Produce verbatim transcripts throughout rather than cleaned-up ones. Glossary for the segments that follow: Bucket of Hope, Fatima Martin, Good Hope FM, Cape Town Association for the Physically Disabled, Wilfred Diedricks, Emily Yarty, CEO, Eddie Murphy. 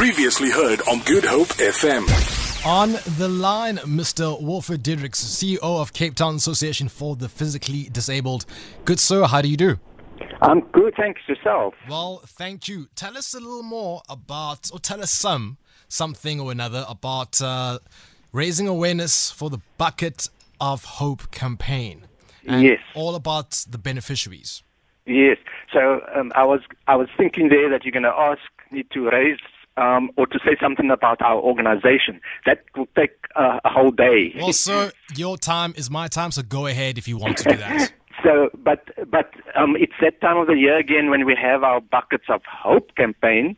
Previously heard on Good Hope F M. On the line, Mister Wilfred Diedricks, C E O of Cape Town Association for the Physically Disabled. Good sir, how do you do? I'm good, thanks. Yourself? Well, thank you. Tell us a little more about, or tell us some, something or another about uh, raising awareness for the Bucket of Hope campaign. And yes. All about the beneficiaries. Yes. So um, I was I was thinking there that you're going to ask me to raise Um, or to say something about our organization. That will take uh, a whole day. Well, sir, your time is my time, so go ahead if you want to do that. so, but but um, it's that time of the year again when we have our Buckets of Hope campaign,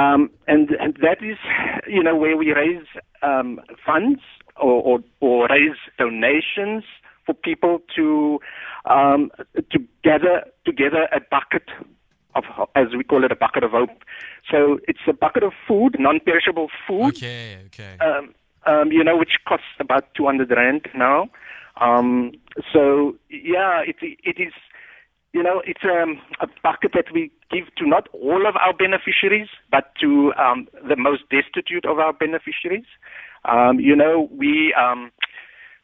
um, and, and that is, you know, where we raise um, funds or, or or raise donations for people to um, to gather together a bucket. Of, as we call it, a bucket of hope. So it's a bucket of food, non-perishable food. Okay, okay. Um, um, you know, which costs about two hundred rand now. Um, so yeah, it it is. You know, it's um, a bucket that we give to not all of our beneficiaries, but to um, the most destitute of our beneficiaries. Um, you know, we um,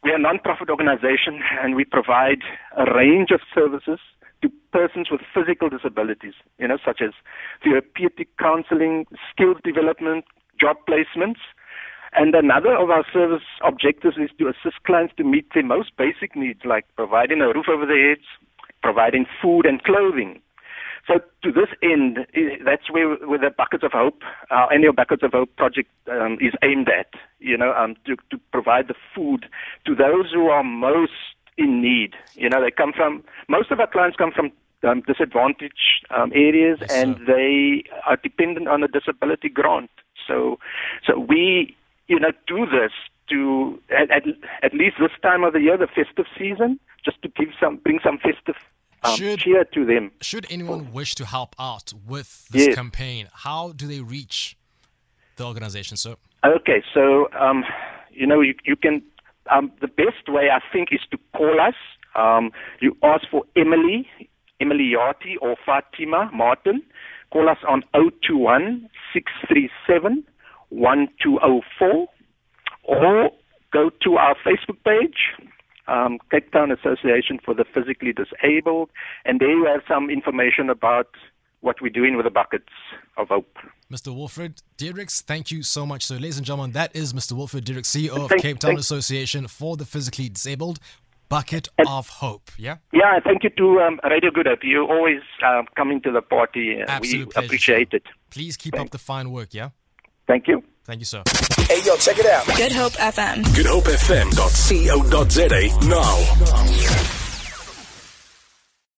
we are a non-profit organization, and we provide a range of services to persons with physical disabilities, you know, such as therapeutic counseling, skills development, job placements. And another of our service objectives is to assist clients to meet their most basic needs, like providing a roof over their heads, providing food and clothing. So to this end, that's where, where the Buckets of Hope, our annual Buckets of Hope project um, is aimed at, you know, um, to, to provide the food to those who are most in need. You know, they come from, most of our clients come from um, disadvantaged um, areas, yes, and sir. They are dependent on a disability grant. So, so we, you know, do this to at, at, at least this time of the year, the festive season, just to give some, bring some festive um, should, cheer to them. Should anyone wish to help out with this yes. campaign, how do they reach the organization, sir? Okay, so um, you know, you, you can. Um, the best way, I think, is to call us. Um, you ask for Emily, Emily Yarty or Fatima Martin. Call us on zero two one, six three seven, one two zero four or go to our Facebook page, um, Cape Town Association for the Physically Disabled, and there you have some information about what we're doing with the Buckets of Hope. Mister Wilfred Diedricks, thank you so much. So, ladies and gentlemen, that is Mister Wilfred Diedricks, C E O of thank, Cape Town thank, Association for the Physically Disabled, Bucket and, of Hope. Yeah? Yeah, thank you to um, Radio Good Hope. You're always uh, coming to the party. Absolute we pleasure. Appreciate it. Please keep Thanks. Up the fine work, yeah? Thank you. Thank you, sir. Hey, yo, check it out. Good Hope F M. Good Hope F M dot co dot za now.